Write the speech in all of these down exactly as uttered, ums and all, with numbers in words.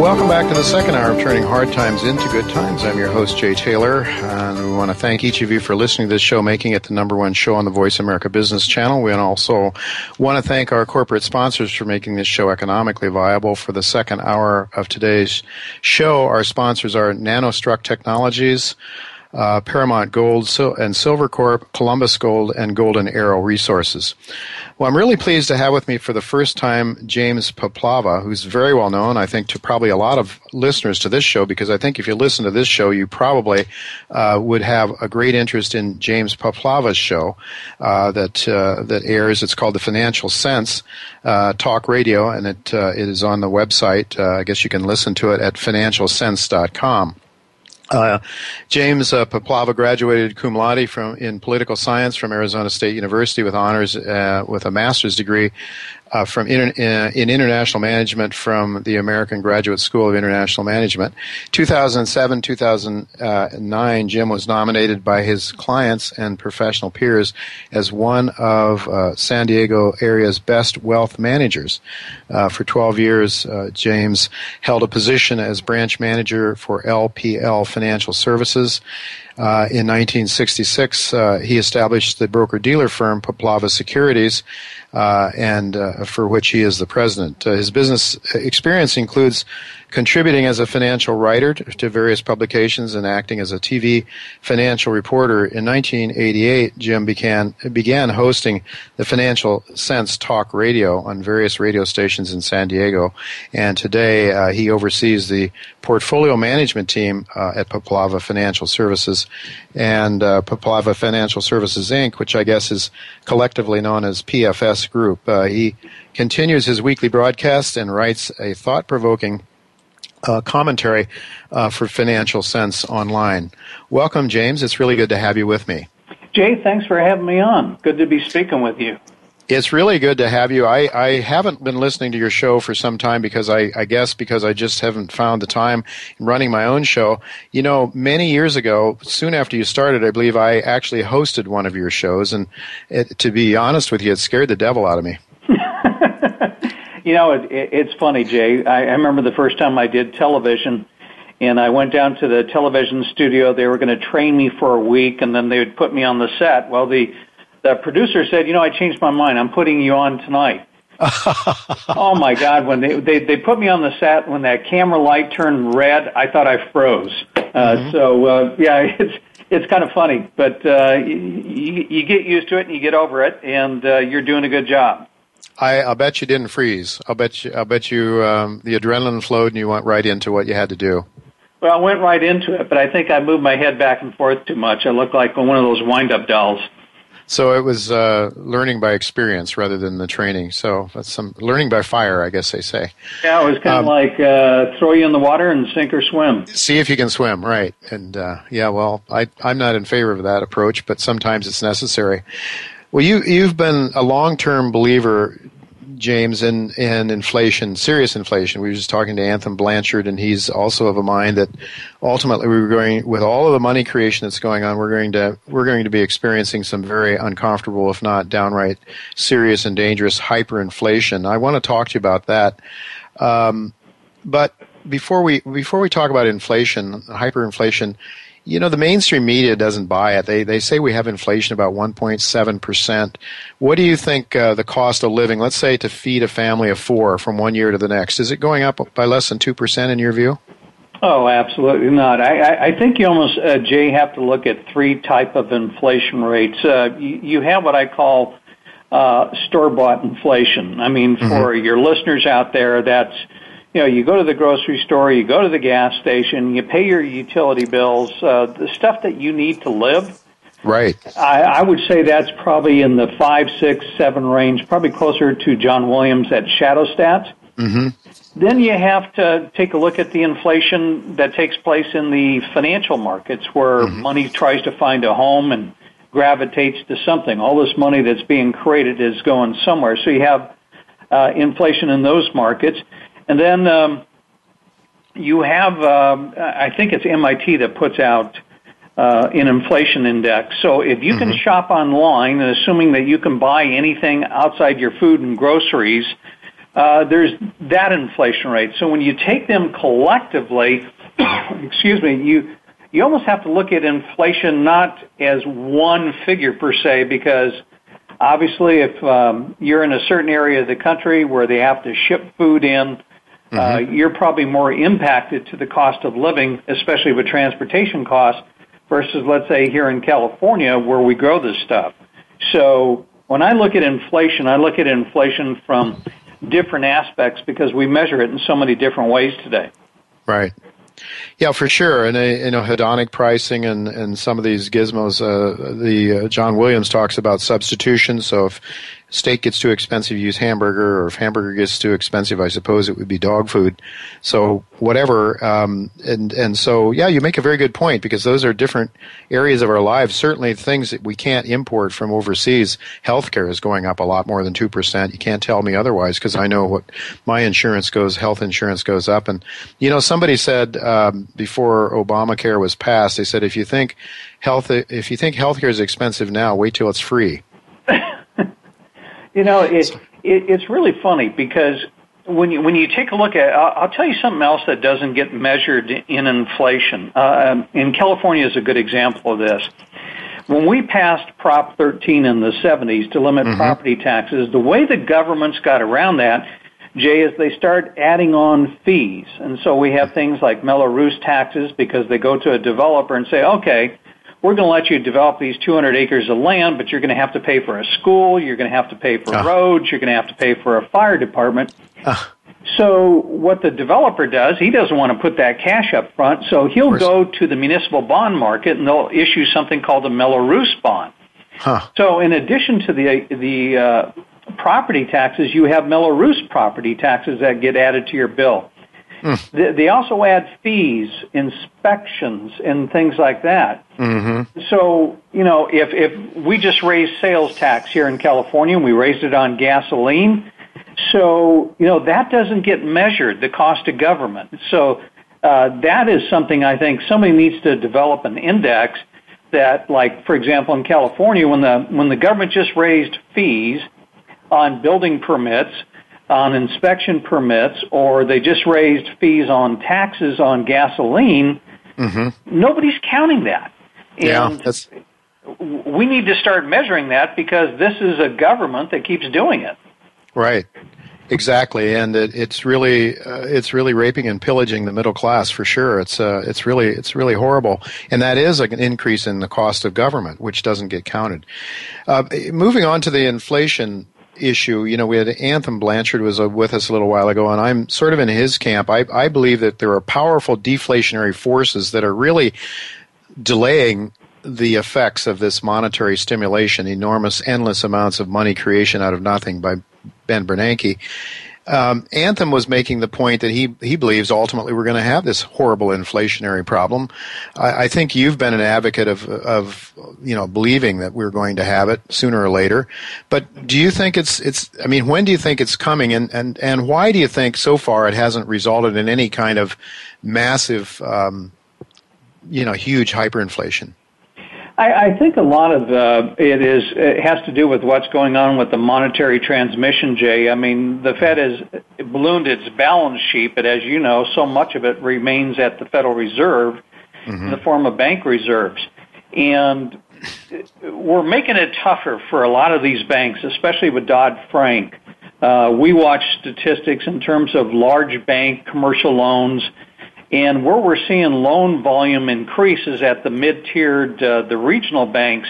Welcome back to the second hour of Turning Hard Times into Good Times. I'm your host, Jay Taylor. And we want to thank each of you for listening to this show, making it the number one show on the Voice America Business Channel. We also want to thank our corporate sponsors for making this show economically viable. For the second hour of today's show, our sponsors are Nanostruck Technologies, Uh, Paramount Gold and Silver Corp, Columbus Gold, and Golden Arrow Resources. Well, I'm really pleased to have with me for the first time James Puplava, who's very well known, I think, to probably a lot of listeners to this show, because I think if you listen to this show, you probably uh, would have a great interest in James Puplava's show uh, that uh, that airs. It's called the Financial Sense uh, Talk Radio, and it, uh, it is on the website. Uh, I guess you can listen to it at Financial Sense dot com. Uh, James uh, Puplava graduated cum laude from in political science from Arizona State University with honors uh, with a master's degree uh, from inter- in international management from the American Graduate School of International Management. two thousand seven, two thousand nine, Jim was nominated by his clients and professional peers as one of uh, San Diego area's best wealth managers. Uh, for twelve years, uh, James held a position as branch manager for L P L Financial Services. Uh, in nineteen sixty-six, uh, he established the broker-dealer firm Puplava Securities, uh, and uh, for which he is the president. Uh, his business experience includes contributing as a financial writer to various publications and acting as a T V financial reporter. In nineteen eighty-eight, Jim began, began hosting the Financial Sense Talk Radio on various radio stations in San Diego, and today uh, he oversees the portfolio management team uh, at Puplava Financial Services and uh, Puplava Financial Services, Incorporated, which I guess is collectively known as P F S Group. Uh, he continues his weekly broadcast and writes a thought-provoking Uh, commentary uh, for Financial Sense Online. Welcome, James. It's really good to have you with me. Jay, thanks for having me on. Good to be speaking with you. It's really good to have you. I, I haven't been listening to your show for some time because I, I guess because I just haven't found the time running my own show. You know, many years ago, soon after you started, I believe I actually hosted one of your shows, and it, to be honest with you, it scared the devil out of me. You know, it, it, it's funny, Jay. I, I remember the first time I did television, and I went down to the television studio. They were going to train me for a week, and then they would put me on the set. Well, the, the producer said, you know, I changed my mind. I'm putting you on tonight. Oh, my God. When they, they, they put me on the set, when that camera light turned red, I thought I froze. Uh, mm-hmm. So, uh, yeah, it's it's kind of funny. But uh, you, you get used to it, and you get over it, and uh, you're doing a good job. I, I'll bet you didn't freeze. I'll bet you, I'll bet you um, the adrenaline flowed and you went right into what you had to do. Well, I went right into it, but I think I moved my head back and forth too much. I looked like one of those wind-up dolls. So it was uh, learning by experience rather than the training. So that's some learning by fire, I guess they say. Yeah, it was kind of um, like uh, throw you in the water and sink or swim. See if you can swim, right. And, uh, yeah, well, I, I'm not in favor of that approach, but sometimes it's necessary. Well, you, you've been a long-term believer, James, in, in inflation, serious inflation. We were just talking to Anthem Blanchard, and he's also of a mind that ultimately we were going, with all of the money creation that's going on, we're going to we're going to be experiencing some very uncomfortable, if not downright serious and dangerous hyperinflation. I want to talk to you about that, um, but before we before we talk about inflation, hyperinflation. You know, the mainstream media doesn't buy it. They they say we have inflation about one point seven percent. What do you think uh, the cost of living, let's say to feed a family of four from one year to the next, is it going up by less than two percent in your view? Oh, absolutely not. I, I think you almost, uh, Jay, have to look at three type of inflation rates. Uh, you, you have what I call uh, store-bought inflation. I mean, for mm-hmm. your listeners out there, that's, you know, you go to the grocery store, you go to the gas station, you pay your utility bills, uh, the stuff that you need to live. Right. I, I would say that's probably in the five, six, seven range, probably closer to John Williams at ShadowStats. Mm-hmm. Then you have to take a look at the inflation that takes place in the financial markets where mm-hmm. money tries to find a home and gravitates to something. All this money that's being created is going somewhere. So you have uh, inflation in those markets. And then um, you have, um, I think it's M I T that puts out uh, an inflation index. So if you mm-hmm. can shop online, and assuming that you can buy anything outside your food and groceries, Uh, there's that inflation rate. So when you take them collectively, excuse me, you you almost have to look at inflation not as one figure per se, because obviously if um, you're in a certain area of the country where they have to ship food in, mm-hmm. uh, you're probably more impacted to the cost of living, especially with transportation costs, versus let's say here in California where we grow this stuff. So when I look at inflation, I look at inflation from different aspects because we measure it in so many different ways today. Right. Yeah, for sure. And, uh, you know, hedonic pricing and, and some of these gizmos, uh, the uh, John Williams talks about substitution. So if steak gets too expensive, you use hamburger, or if hamburger gets too expensive, I suppose it would be dog food. So whatever. Um, and, and so, yeah, you make a very good point because those are different areas of our lives. Certainly things that we can't import from overseas. Healthcare is going up a lot more than two percent. You can't tell me otherwise because I know what my insurance goes, health insurance goes up. And, you know, somebody said um, before Obamacare was passed, they said, if you think health, if you think healthcare is expensive now, wait till it's free. You know, it, it, it's really funny because when you when you take a look at, I'll, I'll tell you something else that doesn't get measured in inflation. Uh, and California is a good example of this. When we passed Prop thirteen in the seventies to limit mm-hmm. property taxes, the way the government's got around that, Jay, is they start adding on fees. And so we have things like Mello-Roos taxes because they go to a developer and say, okay, we're going to let you develop these two hundred acres of land, but you're going to have to pay for a school, you're going to have to pay for uh. roads, you're going to have to pay for a fire department. Uh. So what the developer does, he doesn't want to put that cash up front, so he'll go to the municipal bond market and they'll issue something called a Mello-Roos bond. Huh. So in addition to the the uh, property taxes, you have Mello-Roos property taxes that get added to your bill. Mm. They also add fees, inspections, and things like that. Mm-hmm. So, you know, if, if we just raised sales tax here in California, and we raised it on gasoline, so, you know, that doesn't get measured, the cost of government. So uh, that is something I think somebody needs to develop an index that, like, for example, in California, when the when the government just raised fees on building permits, on inspection permits, or they just raised fees on taxes on gasoline, mm-hmm. nobody's counting that. And yeah, that's... we need to start measuring that because this is a government that keeps doing it. Right. Exactly, and it, it's really uh, it's really raping and pillaging the middle class for sure. It's uh, it's really it's really horrible, and that is an increase in the cost of government, which doesn't get counted. Uh, moving on to the inflation issue, you know, we had Anthem Blanchard was with us a little while ago, and I'm sort of in his camp. I, I believe that there are powerful deflationary forces that are really delaying the effects of this monetary stimulation, enormous, endless amounts of money creation out of nothing by Ben Bernanke. Um, Anthem was making the point that he, he believes ultimately we're going to have this horrible inflationary problem. I, I think you've been an advocate of, of, you know, believing that we're going to have it sooner or later. But do you think it's, it's, I mean, when do you think it's coming? And, and, and why do you think so far it hasn't resulted in any kind of massive, um, you know, huge hyperinflation? I, I think a lot of uh, it is it has to do with what's going on with the monetary transmission, Jay. I mean, the Fed has ballooned its balance sheet, but as you know, so much of it remains at the Federal Reserve. mm-hmm. in the form of bank reserves. And we're making it tougher for a lot of these banks, especially with Dodd-Frank. Uh, we watch statistics in terms of large bank commercial loans, and where we're seeing loan volume increases at the mid-tiered, uh, the regional banks.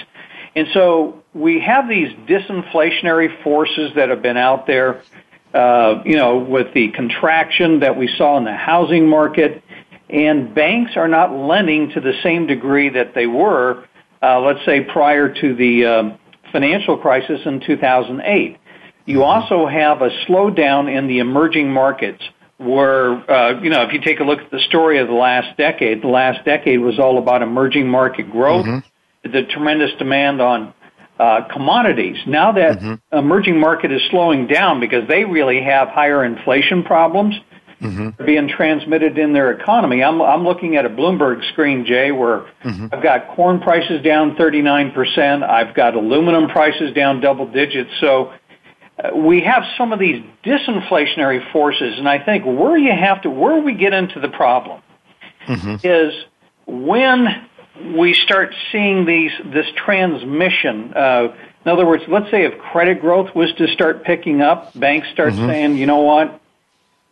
And so we have these disinflationary forces that have been out there, uh, you know, with the contraction that we saw in the housing market, and banks are not lending to the same degree that they were, uh, let's say, prior to the um, financial crisis in two thousand eight. You also have a slowdown in the emerging markets where, uh, you know, if you take a look at the story of the last decade, the last decade was all about emerging market growth, mm-hmm. the tremendous demand on uh, commodities. Now that mm-hmm. emerging market is slowing down because they really have higher inflation problems mm-hmm. being transmitted in their economy. I'm, I'm looking at a Bloomberg screen, Jay, where mm-hmm. I've got corn prices down thirty-nine percent. I've got aluminum prices down double digits. So we have some of these disinflationary forces, and I think where you have to, where we get into the problem mm-hmm. is when we start seeing these, this transmission. Uh, in other words, let's say if credit growth was to start picking up, banks start mm-hmm. saying, you know what,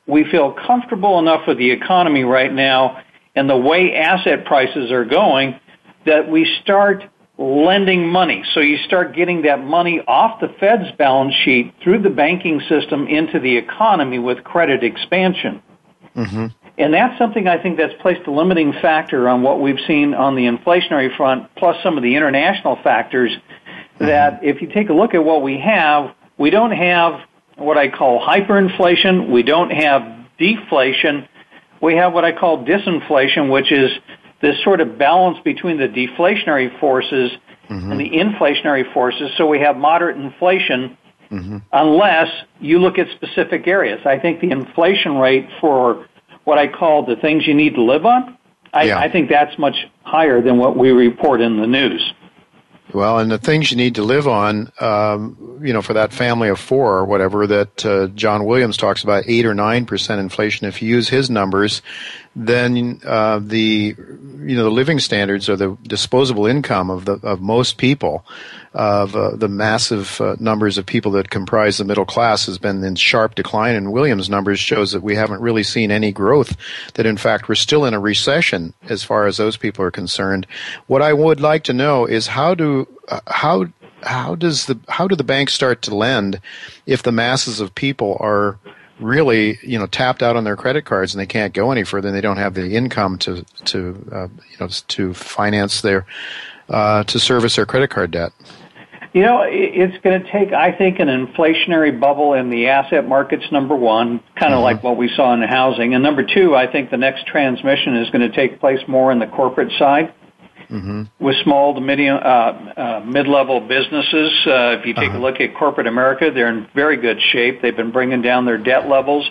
we feel comfortable enough with the economy right now and the way asset prices are going that we start lending money. So you start getting that money off the Fed's balance sheet through the banking system into the economy with credit expansion. Mm-hmm. And that's something I think that's placed a limiting factor on what we've seen on the inflationary front, plus some of the international factors mm-hmm. that if you take a look at what we have, we don't have what I call hyperinflation. We don't have deflation. We have what I call disinflation, which is this sort of balance between the deflationary forces mm-hmm. and the inflationary forces. So we have moderate inflation mm-hmm. unless you look at specific areas. I think the inflation rate for what I call the things you need to live on, I, yeah. I think that's much higher than what we report in the news. Well, and the things you need to live on, um, you know, for that family of four or whatever that uh, John Williams talks about, eight or nine percent inflation, if you use his numbers, then uh, the, you know, the living standards or the disposable income of the of most people, of uh, the massive uh, numbers of people that comprise the middle class has been in sharp decline, and Williams' numbers shows that we haven't really seen any growth, that in fact we're still in a recession as far as those people are concerned. What I would like to know is how do uh, how how does the how do the banks start to lend if the masses of people are really, you know, tapped out on their credit cards and they can't go any further and they don't have the income to to uh, you know to finance their uh, to service their credit card debt? You know, it's going to take, I think, an inflationary bubble in the asset markets, number one, kind of mm-hmm. like what we saw in housing. And number two, I think the next transmission is going to take place more in the corporate side mm-hmm. with small to medium, uh, uh, mid-level businesses. Uh, if you take uh-huh. a look at corporate America, they're in very good shape. They've been bringing down their debt levels.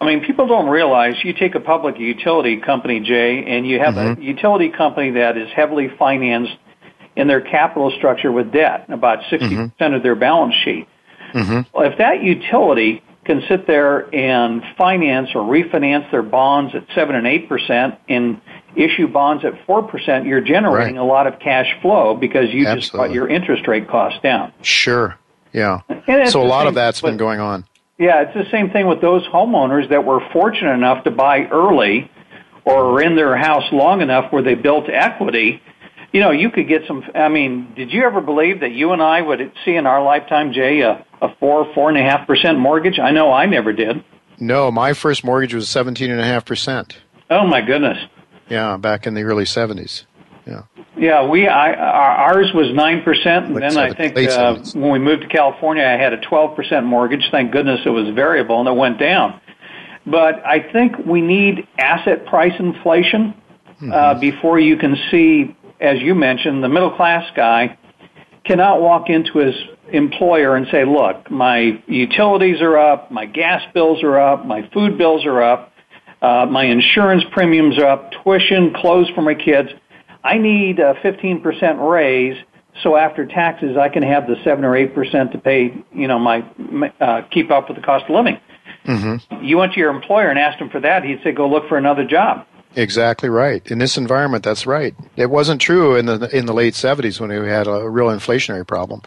I mean, people don't realize you take a public utility company, Jay, and you have mm-hmm. a utility company that is heavily financed in their capital structure with debt, about sixty percent mm-hmm. of their balance sheet. Mm-hmm. Well, if that utility can sit there and finance or refinance their bonds at seven and eight percent and issue bonds at four percent, you're generating right. a lot of cash flow because you Absolutely. just brought your interest rate costs down. Sure, yeah. So a lot of that's with, been going on. Yeah, it's the same thing with those homeowners that were fortunate enough to buy early or were in their house long enough where they built equity. You know, you could get some, I mean, did you ever believe that you and I would see in our lifetime, Jay, a, a four, four and a half percent mortgage? I know I never did. No, my first mortgage was seventeen and a half percent. Oh my goodness. Yeah, back in the early seventies. Yeah. Yeah, we, I, ours was nine percent. And like then seven, I think uh, when we moved to California, I had a twelve percent mortgage. Thank goodness it was variable and it went down. But I think we need asset price inflation mm-hmm. uh, before you can see, as you mentioned, the middle-class guy cannot walk into his employer and say, look, my utilities are up, my gas bills are up, my food bills are up, uh, my insurance premiums are up, tuition, clothes for my kids. I need a fifteen percent raise so after taxes I can have the seven or eight percent to pay, you know, my uh, keep up with the cost of living. Mm-hmm. You went to your employer and asked him for that, he'd say, go look for another job. Exactly right. In this environment, that's right. It wasn't true in the in the late seventies when we had a real inflationary problem.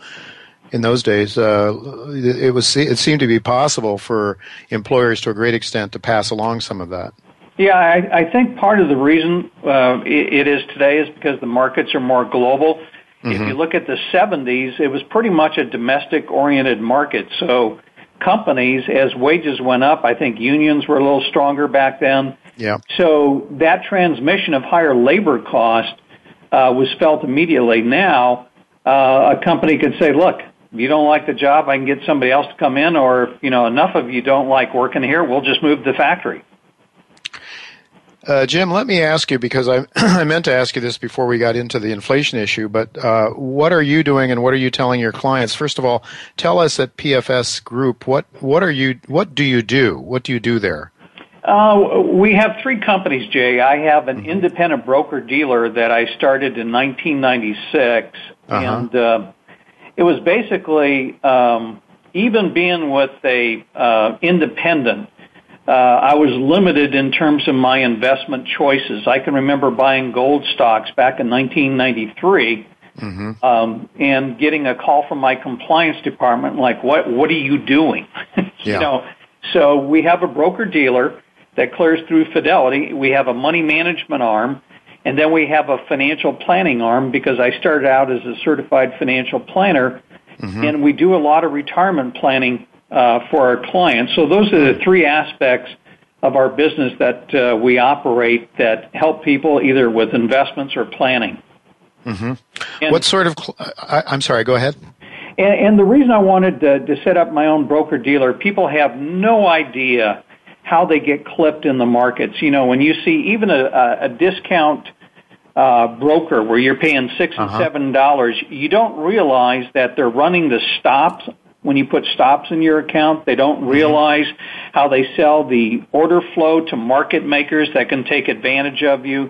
In those days, uh, it was it seemed to be possible for employers to a great extent to pass along some of that. Yeah, I, I think part of the reason uh, it, it is today is because the markets are more global. Mm-hmm. If you look at the seventies, it was pretty much a domestic-oriented market. So companies, as wages went up, I think unions were a little stronger back then. Yeah. So that transmission of higher labor cost uh, was felt immediately. Now, uh, a company could say, look, if you don't like the job, I can get somebody else to come in, or you know, enough of you don't like working here, we'll just move the factory. Uh, Jim, let me ask you, because I, I meant to ask you this before we got into the inflation issue, but uh, what are you doing and what are you telling your clients? First of all, tell us at P F S Group, what, what, are you, what do you do? What do you do there? Uh, we have three companies, Jay. I have an mm-hmm. independent broker-dealer that I started in nineteen ninety-six, uh-huh. and uh, it was basically, um, even being with a uh, independent, Uh, I was limited in terms of my investment choices. I can remember buying gold stocks back in nineteen ninety-three, mm-hmm. um, and getting a call from my compliance department, like, "What? What are you doing?" you yeah. know. So we have a broker dealer that clears through Fidelity. We have a money management arm, and then we have a financial planning arm because I started out as a certified financial planner, mm-hmm. and we do a lot of retirement planning Uh, for our clients. So those are the three aspects of our business that uh, we operate that help people either with investments or planning. Mm-hmm. And, what sort of, cl- I, I'm sorry, go ahead. And, and the reason I wanted to, to set up my own broker-dealer, people have no idea how they get clipped in the markets. You know, when you see even a, a discount uh, broker where you're paying six dollars uh-huh. and seven dollars, you don't realize that they're running the stops. When you put stops in your account, they don't realize mm-hmm. how they sell the order flow to market makers that can take advantage of you.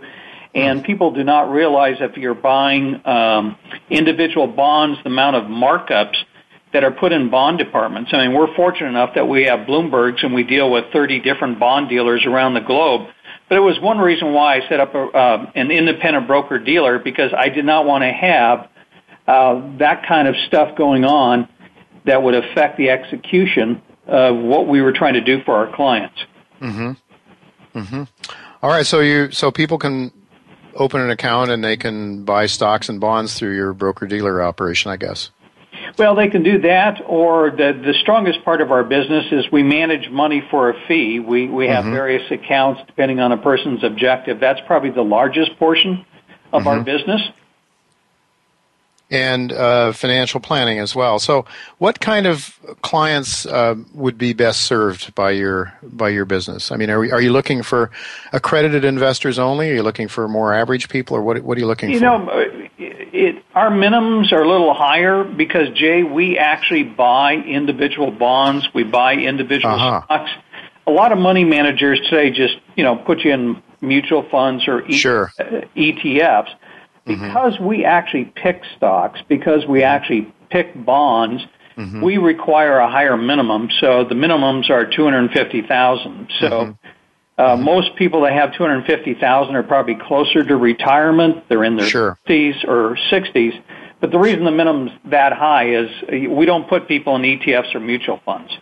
And mm-hmm. people do not realize if you're buying um, individual bonds, the amount of markups that are put in bond departments. I mean, we're fortunate enough that we have Bloomberg's and we deal with thirty different bond dealers around the globe. But it was one reason why I set up a, uh, an independent broker-dealer, because I did not want to have uh, that kind of stuff going on that would affect the execution of what we were trying to do for our clients. Mm-hmm. Mm-hmm. All right, so you so people can open an account and they can buy stocks and bonds through your broker-dealer operation, I guess. Well, they can do that, or the, the strongest part of our business is we manage money for a fee. We, we have mm-hmm. various accounts depending on a person's objective. That's probably the largest portion of mm-hmm. our business. And uh, financial planning as well. So, what kind of clients uh, would be best served by your by your business? I mean, are we, are you looking for accredited investors only? Are you looking for more average people, or what? What are you looking you for? You know, it, it, our minimums are a little higher because, Jay, we actually buy individual bonds, we buy individual uh-huh. stocks. A lot of money managers today just you know put you in mutual funds or e- sure. uh, E T Fs. Because mm-hmm. we actually pick stocks, because we actually pick bonds, mm-hmm. we require a higher minimum. So the minimums are two hundred fifty thousand dollars. So mm-hmm. Uh, mm-hmm. most people that have two hundred fifty thousand dollars are probably closer to retirement. They're in their sure. fifties or sixties. But the reason the minimum's that high is we don't put people in E T Fs or mutual funds.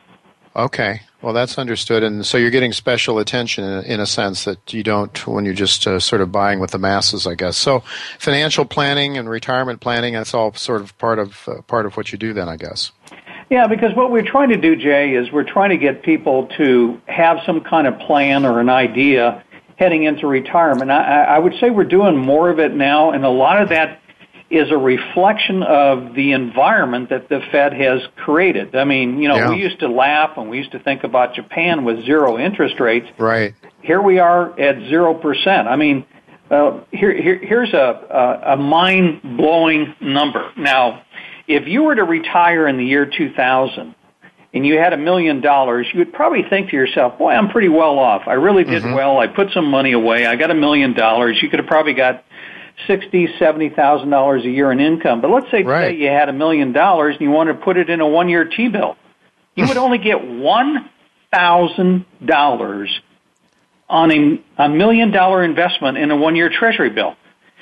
Okay. Well, that's understood. And so you're getting special attention in a sense that you don't when you're just uh, sort of buying with the masses, I guess. So financial planning and retirement planning, that's all sort of part of uh, part of what you do then, I guess. Yeah, because what we're trying to do, Jay, is we're trying to get people to have some kind of plan or an idea heading into retirement. I, I would say we're doing more of it now, and a lot of that is a reflection of the environment that the Fed has created. I mean, you know, yeah. we used to laugh and we used to think about Japan with zero interest rates. Right. Here we are at zero percent. I mean, uh, here, here here's a, a, a mind-blowing number. Now, if you were to retire in the year two thousand and you had a million dollars, you would probably think to yourself, boy, I'm pretty well off. I really did mm-hmm. well. I put some money away. I got a million dollars. You could have probably got sixty, seventy thousand dollars a year in income. But let's say today right. you had a million dollars and you wanted to put it in a one-year T-bill, you would only get one thousand dollars on a, a million dollar investment in a one-year treasury bill.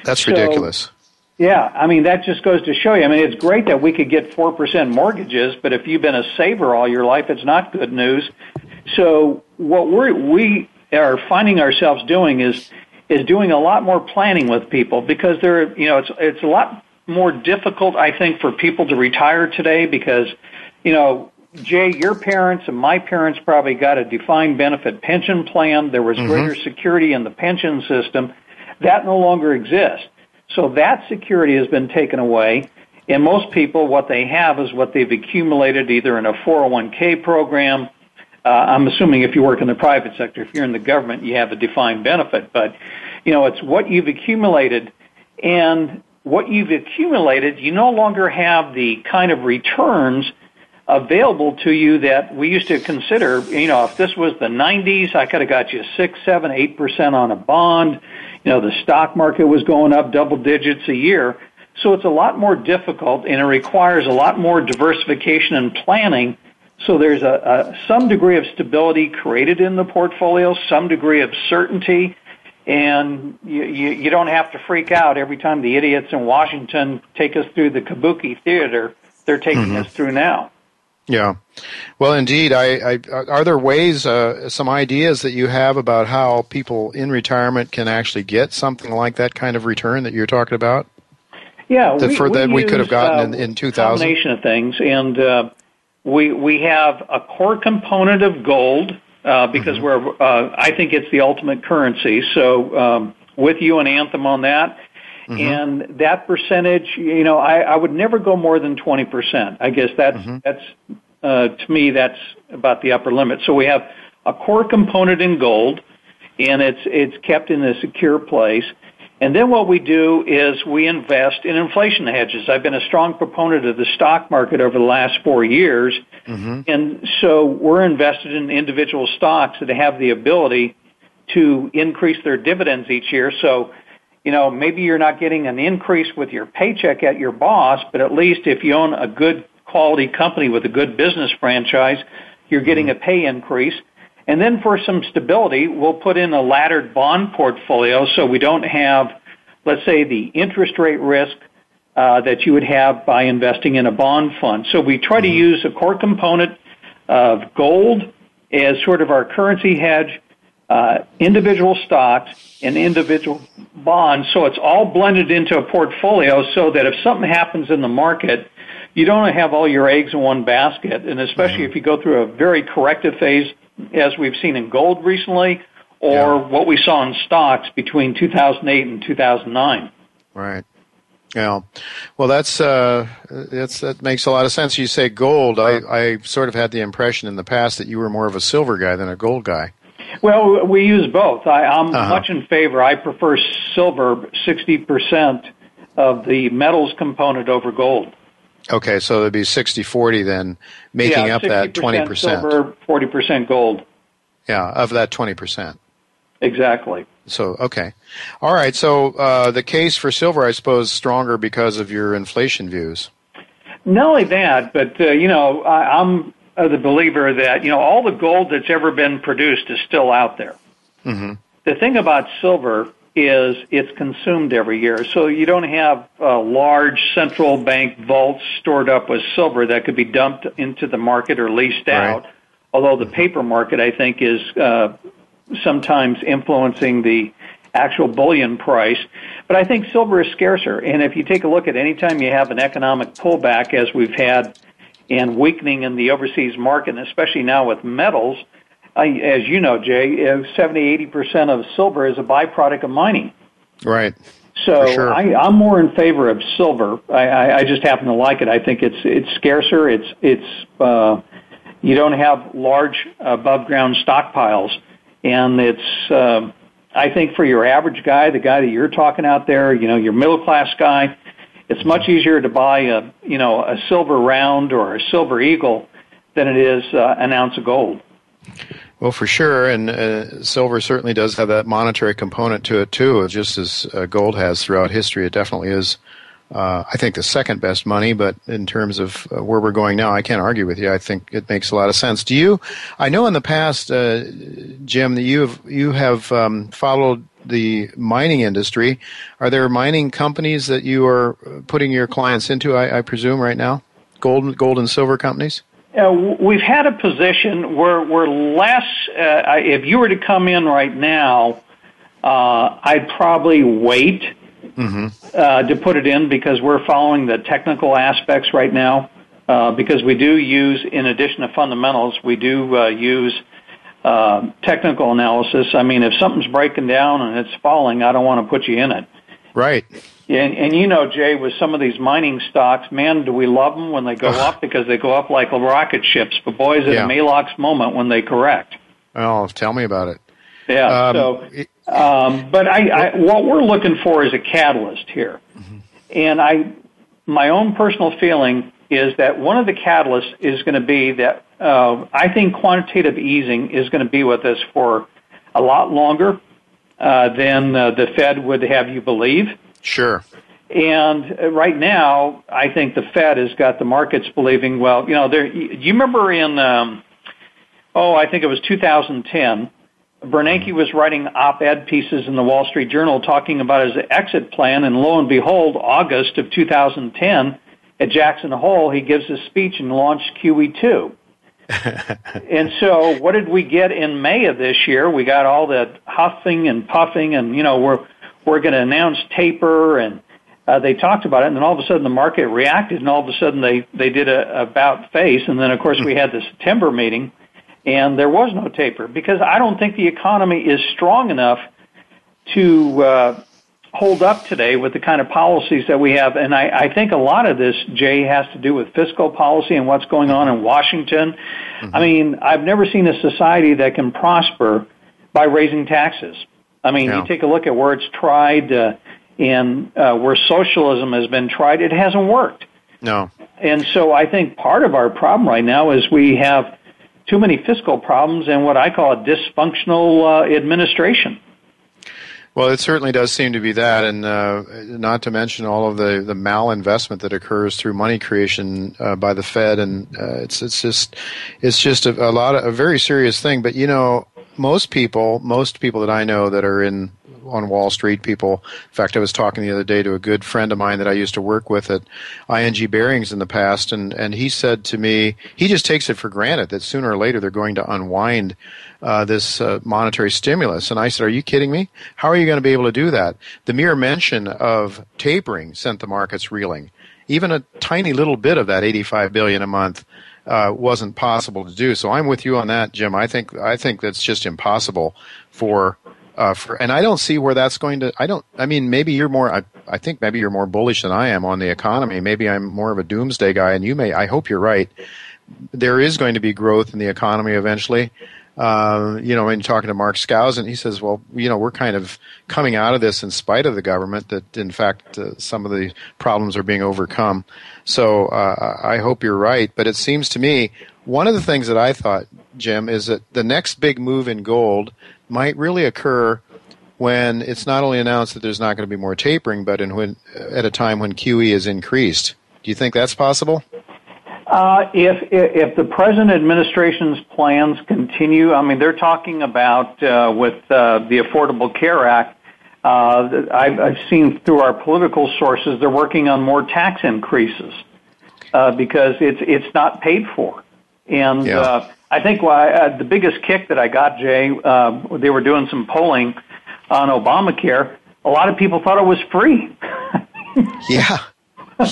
That's so ridiculous. Yeah, I mean, that just goes to show you. I mean, it's great that we could get four percent mortgages, but if you've been a saver all your life, it's not good news. So what we're, we are finding ourselves doing is is doing a lot more planning with people, because they're, you know, it's it's a lot more difficult, I think, for people to retire today, because, you know, Jay, your parents and my parents probably got a defined benefit pension plan. There was mm-hmm. greater security in the pension system. That no longer exists. So that security has been taken away, and most people, what they have is what they've accumulated either in a four oh one k program. Uh, I'm assuming if you work in the private sector, if you're in the government, you have a defined benefit. But, you know, it's what you've accumulated, and what you've accumulated, you no longer have the kind of returns available to you that we used to consider. You know, if this was the nineties, I could have got you six, seven, eight percent on a bond. You know, the stock market was going up double digits a year. So it's a lot more difficult, and it requires a lot more diversification and planning. So there's a, a some degree of stability created in the portfolio, some degree of certainty, and you, you, you don't have to freak out every time the idiots in Washington take us through the kabuki theater they're taking mm-hmm. us through now. Yeah. Well, indeed. I, I, are there ways, uh, some ideas that you have about how people in retirement can actually get something like that kind of return that you're talking about? Yeah. We, that for, we that we use, could have gotten uh, in, in two thousand? Combination of things. And uh, we we have a core component of gold uh, because mm-hmm. we're uh, I think it's the ultimate currency. So um, with you and Anthem on that. Mm-hmm. And that percentage, you know, I, I would never go more than twenty percent. I guess that's, mm-hmm. that's uh, to me, that's about the upper limit. So we have a core component in gold, and it's it's kept in a secure place. And then what we do is we invest in inflation hedges. I've been a strong proponent of the stock market over the last four years. Mm-hmm. And so we're invested in individual stocks that have the ability to increase their dividends each year. So, you know, maybe you're not getting an increase with your paycheck at your boss, but at least if you own a good quality company with a good business franchise, you're getting mm-hmm. a pay increase. And then for some stability, we'll put in a laddered bond portfolio so we don't have, let's say, the interest rate risk uh, that you would have by investing in a bond fund. So we try mm-hmm. to use a core component of gold as sort of our currency hedge, Uh, individual stocks and individual bonds, so it's all blended into a portfolio so that if something happens in the market, you don't have all your eggs in one basket, and especially mm-hmm. if you go through a very corrective phase, as we've seen in gold recently, or yeah. what we saw in stocks between two thousand eight and two thousand nine. Right. Yeah. Well, that's, uh, that's that makes a lot of sense. You say gold. I, I sort of had the impression in the past that you were more of a silver guy than a gold guy. Well, we use both. I, I'm uh-huh. much in favor. I prefer silver, sixty percent of the metals component over gold. Okay, so it would be sixty forty then, making yeah, up that twenty percent. Silver, forty percent gold. Yeah, of that twenty percent. Exactly. So, okay. All right, so uh, the case for silver, I suppose, is stronger because of your inflation views. Not only that, but, uh, you know, I, I'm... Uh, the believer that, you know, all the gold that's ever been produced is still out there. Mm-hmm. The thing about silver is it's consumed every year, so you don't have uh, large central bank vaults stored up with silver that could be dumped into the market or leased out, right. although the mm-hmm. paper market, I think, is uh, sometimes influencing the actual bullion price. But I think silver is scarcer, and if you take a look at any time you have an economic pullback, as we've had, and weakening in the overseas market, and especially now with metals, I, as you know, Jay, seventy, eighty percent of silver is a byproduct of mining. Right. So sure. I, I'm more in favor of silver. I, I, I just happen to like it. I think it's it's scarcer. It's it's uh, you don't have large above ground stockpiles, and it's um, I think for your average guy, the guy that you're talking out there, you know, your middle class guy. It's much easier to buy a, you know, a silver round or a silver eagle than it is uh, an ounce of gold. Well, for sure, and uh, silver certainly does have that monetary component to it too, just as uh, gold has throughout history. It definitely is uh, I think the second best money, but in terms of uh, where we're going now, I can't argue with you. I think it makes a lot of sense. Do you? I know in the past, uh, Jim, that you have, you have um, followed the mining industry. Are there mining companies that you are putting your clients into, I, I presume, right now? Gold, gold and silver companies? Uh, we've had a position where we're less, uh, if you were to come in right now, uh, I'd probably wait mm-hmm. uh, to put it in because we're following the technical aspects right now uh, because we do use, in addition to fundamentals, we do uh, use uh, technical analysis. I mean, if something's breaking down and it's falling, I don't want to put you in it. Right. And, and you know, Jay, with some of these mining stocks, man, do we love them when they go up because they go up like rocket ships. But boy, is it yeah. a Maalox moment when they correct. Oh, tell me about it. Yeah. Um, so, it, um, but I, I, what we're looking for is a catalyst here, mm-hmm. and I, my own personal feeling is that one of the catalysts is going to be that uh, I think quantitative easing is going to be with us for a lot longer uh, than uh, the Fed would have you believe. Sure. And right now, I think the Fed has got the markets believing, well, you know, there. You remember in, um, oh, I think it was two thousand ten, Bernanke was writing op-ed pieces in the Wall Street Journal talking about his exit plan, and lo and behold, August of two thousand ten, at Jackson Hole, he gives his speech and launched Q E two. And so what did we get in May of this year? We got all that huffing and puffing, and, you know, we're... we're going to announce taper, and uh, they talked about it, and then all of a sudden the market reacted, and all of a sudden they, they did a about-face, and then, of course, we had the September meeting, and there was no taper, because I don't think the economy is strong enough to uh, hold up today with the kind of policies that we have, and I, I think a lot of this, Jay, has to do with fiscal policy and what's going on in Washington. Mm-hmm. I mean, I've never seen a society that can prosper by raising taxes. I mean, yeah. you take a look at where it's tried uh, and uh, where socialism has been tried, it hasn't worked. No. And so I think part of our problem right now is we have too many fiscal problems and what I call a dysfunctional uh, administration. Well, it certainly does seem to be that, and uh, not to mention all of the, the malinvestment that occurs through money creation uh, by the Fed, and uh, it's it's just it's just a, a lot of, a very serious thing. But you know, most people, most people that I know that are in on Wall Street, people. In fact, I was talking the other day to a good friend of mine that I used to work with at I N G Bearings in the past, and and he said to me, he just takes it for granted that sooner or later they're going to unwind uh, this uh, monetary stimulus. And I said, are you kidding me? How are you going to be able to do that? The mere mention of tapering sent the markets reeling. Even a tiny little bit of that eighty-five billion dollars a month Uh, wasn't possible to do. So I'm with you on that, Jim. I think I think that's just impossible for uh, for, and I don't see where that's going to. I don't. I mean, maybe you're more. I, I think maybe you're more bullish than I am on the economy. Maybe I'm more of a doomsday guy, and you may. I hope you're right. There is going to be growth in the economy eventually. Uh, you know, when you're talking to Mark Skousen, and he says, well, you know, we're kind of coming out of this in spite of the government, that in fact uh, some of the problems are being overcome. So uh, I hope you're right. But it seems to me one of the things that I thought, Jim, is that the next big move in gold might really occur when it's not only announced that there's not going to be more tapering, but in when, at a time when Q E is increased. Do you think that's possible? Uh, if, if the present administration's plans continue, I mean, they're talking about, uh, with, uh, the Affordable Care Act, uh, I've, I've seen through our political sources, they're working on more tax increases, uh, because it's, it's not paid for. And, yeah. uh, I think why, uh, the biggest kick that I got, Jay, uh, they were doing some polling on Obamacare. A lot of people thought it was free. yeah.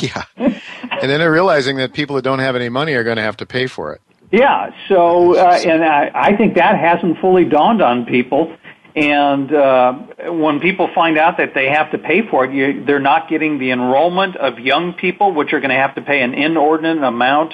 Yeah, and then they're realizing that people that don't have any money are going to have to pay for it. Yeah, so, uh, and I, I think that hasn't fully dawned on people, and uh, when people find out that they have to pay for it, you, they're not getting the enrollment of young people, which are going to have to pay an inordinate amount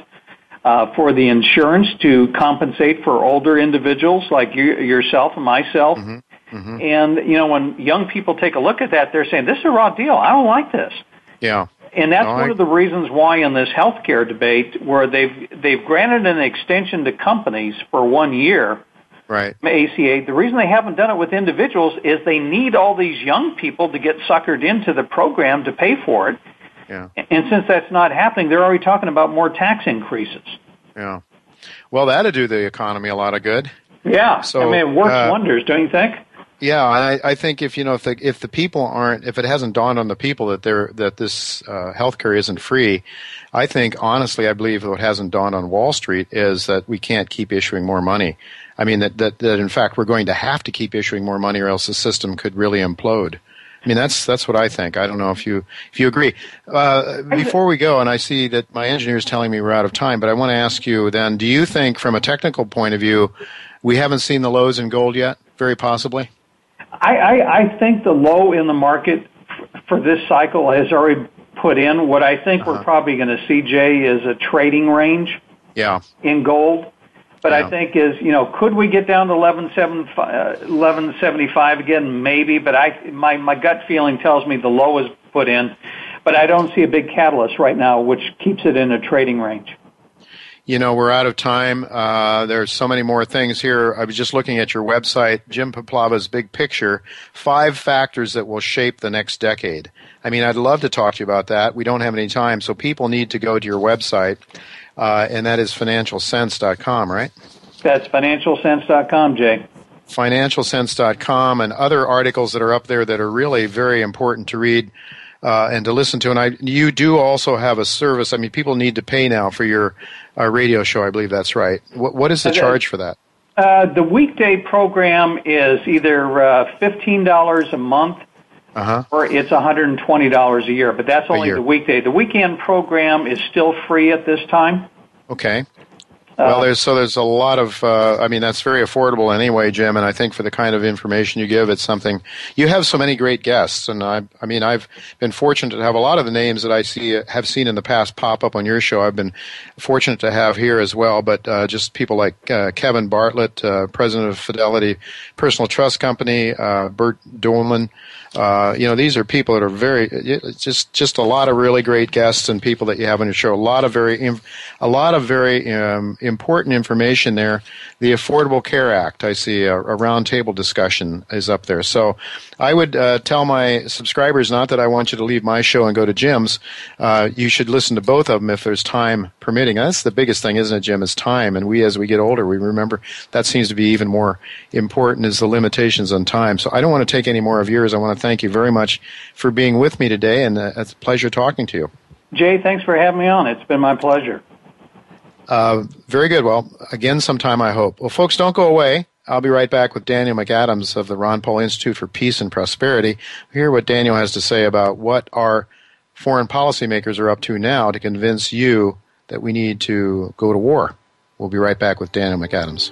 uh, for the insurance to compensate for older individuals like you, yourself and myself. Mm-hmm. Mm-hmm. And, you know, when young people take a look at that, they're saying, this is a raw deal. I don't like this. Yeah. And that's no, one I... of the reasons why in this healthcare debate, where they've they've granted an extension to companies for one year, right? A C A. The reason they haven't done it with individuals is they need all these young people to get suckered into the program to pay for it, Yeah. And since that's not happening, they're already talking about more tax increases. Yeah. Well, that'd do the economy a lot of good. Yeah. So, I mean, it works uh, wonders, don't you think? Yeah, I, I think if you know if the, if the people aren't, if it hasn't dawned on the people that they're that this uh, healthcare isn't free, I think honestly, I believe what hasn't dawned on Wall Street is that we can't keep issuing more money. I mean that that, that in fact we're going to have to keep issuing more money, or else the system could really implode. I mean that's that's what I think. I don't know if you if you agree. Uh, before we go, and I see that my engineer is telling me we're out of time, but I want to ask you then: do you think, from a technical point of view, we haven't seen the lows in gold yet? Very possibly. I, I, I think the low in the market f- for this cycle has already put in. What I think uh-huh. we're probably going to see, Jay, is a trading range yeah. in gold. But yeah. I think is, you know, could we get down to eleven seventy-five again? Maybe, but I my, my gut feeling tells me the low is put in. But I don't see a big catalyst right now, which keeps it in a trading range. You know, we're out of time. Uh, there's so many more things here. I was just looking at your website, Jim Puplava's Big Picture, five factors that will shape the next decade. I mean, I'd love to talk to you about that. We don't have any time, so people need to go to your website, uh, and that is Financial Sense dot com, right? That's Financial Sense dot com, Jay. Financial Sense dot com and other articles that are up there that are really very important to read. Uh, and to listen to, and I, you do also have a service. I mean, people need to pay now for your uh, radio show. I believe that's right. What, what is the charge for that? Uh, the weekday program is either uh, fifteen dollars a month uh-huh. or it's one hundred twenty dollars a year, but that's only the weekday. The weekend program is still free at this time. Okay. Well, there's so there's a lot of, uh, I mean, that's very affordable anyway, Jim, and I think for the kind of information you give, it's something. You have so many great guests, and I I mean, I've been fortunate to have a lot of the names that I see have seen in the past pop up on your show. I've been fortunate to have here as well, but uh, just people like uh, Kevin Bartlett, uh, president of Fidelity Personal Trust Company, uh, Bert Dolan. Uh, you know, these are people that are very, it's just, just a lot of really great guests and people that you have on your show. A lot of very, a lot of very um, important information there. The Affordable Care Act, I see a, a roundtable discussion is up there. So I would uh, tell my subscribers, not that I want you to leave my show and go to Jim's. Uh, you should listen to both of them if there's time permitting. And that's the biggest thing, isn't it, Jim, is time. And we, as we get older, we remember that seems to be even more important is the limitations on time. So I don't want to take any more of yours. I want to thank you very much for being with me today, and uh, it's a pleasure talking to you. Jay, thanks for having me on. It's been my pleasure. Uh, very good. Well, again, sometime, I hope. Well, folks, don't go away. I'll be right back with Daniel McAdams of the Ron Paul Institute for Peace and Prosperity. We'll hear what Daniel has to say about what our foreign policymakers are up to now to convince you that we need to go to war. We'll be right back with Daniel McAdams.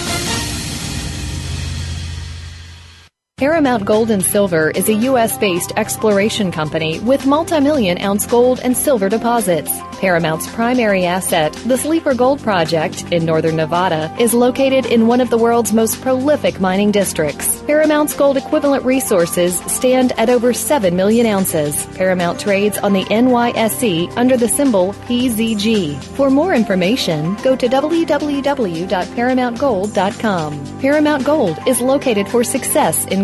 Paramount Gold and Silver is a U S based exploration company with multi-million ounce gold and silver deposits. Paramount's primary asset, the Sleeper Gold Project in northern Nevada, is located in one of the world's most prolific mining districts. Paramount's gold equivalent resources stand at over seven million ounces. Paramount trades on the N Y S E under the symbol P Z G. For more information, go to w w w dot paramount gold dot com. Paramount Gold is located for success in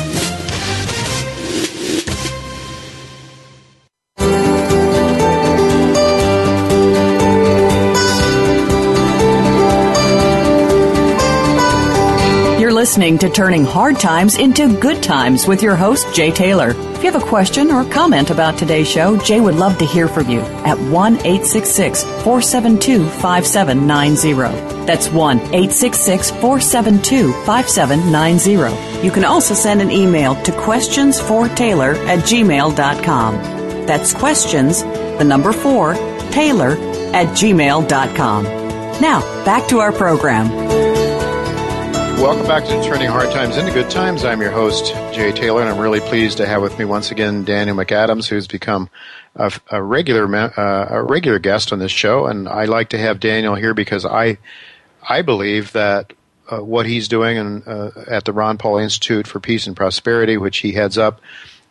Listening to Turning Hard Times into Good Times with your host, Jay Taylor. If you have a question or comment about today's show, Jay would love to hear from you at one eight six six, four seven two, five seven nine zero. That's one eight six six, four seven two, five seven nine zero. You can also send an email to questionsfortaylor at gmail dot com. That's questions, the number four, Taylor at gmail dot com. Now, back to our program. Welcome back to Turning Hard Times into Good Times. I'm your host, Jay Taylor, and I'm really pleased to have with me once again Daniel McAdams, who's become a, a regular uh, a regular guest on this show. And I like to have Daniel here because I I believe that uh, what he's doing in, uh, at the Ron Paul Institute for Peace and Prosperity, which he heads up,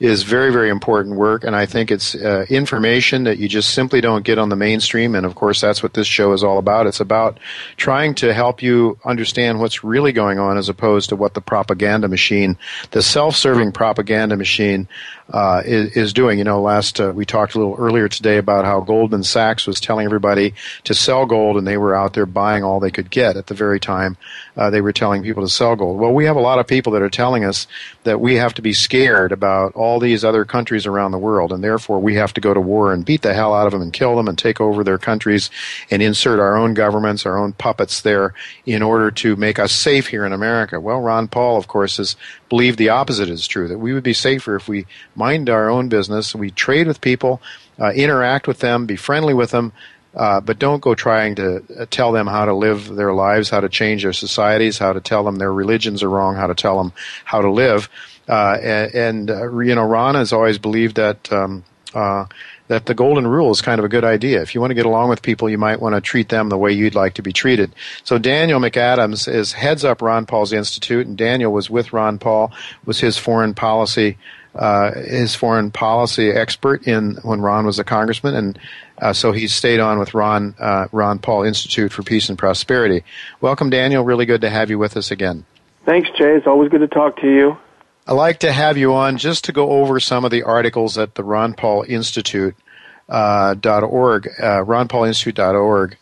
is very, very important work, and I think it's uh, information that you just simply don't get on the mainstream, and of course that's what this show is all about. It's about trying to help you understand what's really going on as opposed to what the propaganda machine, the self-serving propaganda machine uh, is, is doing. You know, last uh, we talked a little earlier today about how Goldman Sachs was telling everybody to sell gold, and they were out there buying all they could get at the very time uh, they were telling people to sell gold. Well, we have a lot of people that are telling us that we have to be scared about all all these other countries around the world, and therefore we have to go to war and beat the hell out of them and kill them and take over their countries and insert our own governments, our own puppets there in order to make us safe here in America. Well, Ron Paul, of course, has believed the opposite is true, that we would be safer if we mind our own business, we trade with people, uh, interact with them, be friendly with them, Uh, but don't go trying to tell them how to live their lives, how to change their societies, how to tell them their religions are wrong, how to tell them how to live. Uh, and, and uh, you know, Ron has always believed that um, uh, that the golden rule is kind of a good idea. If you want to get along with people, you might want to treat them the way you'd like to be treated. So Daniel McAdams is heads up Ron Paul's Institute, and Daniel was with Ron Paul, was his foreign policy Uh, his foreign policy expert in when Ron was a congressman, and uh, so he stayed on with Ron uh, Ron Paul Institute for Peace and Prosperity. Welcome, Daniel. Really good to have you with us again. Thanks, Jay. It's always good to talk to you. I'd like to have you on just to go over some of the articles at the Ron Paul Institute uh, dot org, uh, ron paul institute dot org.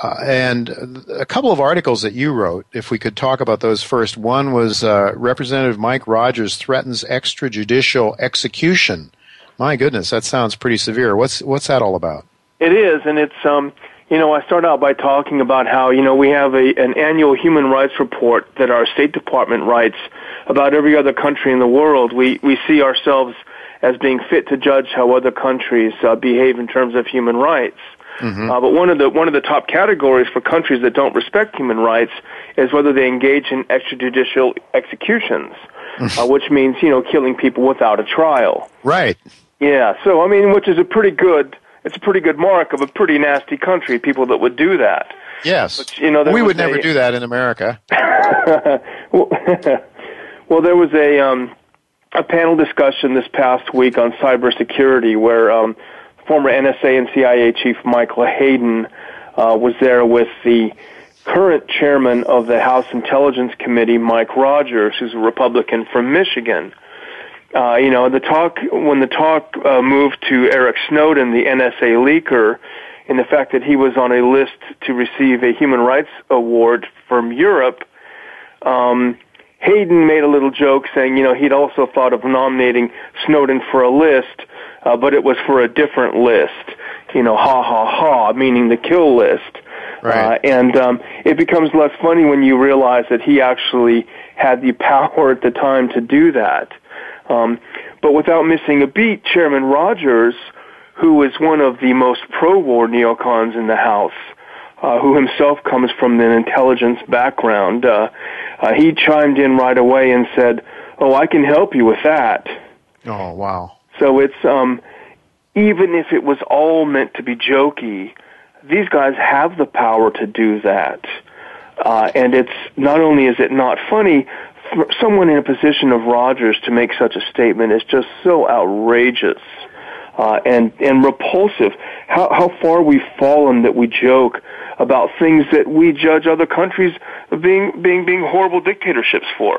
Uh, and a couple of articles that you wrote, if we could talk about those first. One was uh, Representative Mike Rogers threatens extrajudicial execution. My goodness, that sounds pretty severe. What's what's that all about? It is, and it's, um, you know, I start out by talking about how, you know, we have a, an annual human rights report that our State Department writes about every other country in the world. We, we see ourselves as being fit to judge how other countries uh, behave in terms of human rights. Mm-hmm. Uh, but one of the one of the top categories for countries that don't respect human rights is whether they engage in extrajudicial executions, uh, which means, you know, killing people without a trial. Right. Yeah. So I mean, which is a pretty good it's a pretty good mark of a pretty nasty country. People that would do that. Yes. Which, you know, we would never a, do that in America. well, well, there was a um, a panel discussion this past week on cybersecurity where. Um, Former N S A and C I A Chief Michael Hayden uh, was there with the current chairman of the House Intelligence Committee, Mike Rogers, who's a Republican from Michigan. Uh, you know, the talk when the talk uh, moved to Eric Snowden, the N S A leaker, and the fact that he was on a list to receive a human rights award from Europe, um, Hayden made a little joke saying, you know, he'd also thought of nominating Snowden for a list. Uh, but it was for a different list, you know, ha, ha, ha, meaning the kill list. Right. Uh, and um, it becomes less funny when you realize that he actually had the power at the time to do that. Um, but without missing a beat, Chairman Rogers, who is one of the most pro-war neocons in the House, uh, who himself comes from an intelligence background, uh, uh, he chimed in right away and said, oh, I can help you with that. Oh, wow. So it's, um, even if it was all meant to be jokey, these guys have the power to do that. Uh, and it's, not only is it not funny, for someone in a position of Rogers to make such a statement is just so outrageous, uh, and, and repulsive. How, how far we've fallen that we joke about things that we judge other countries being, being, being horrible dictatorships for.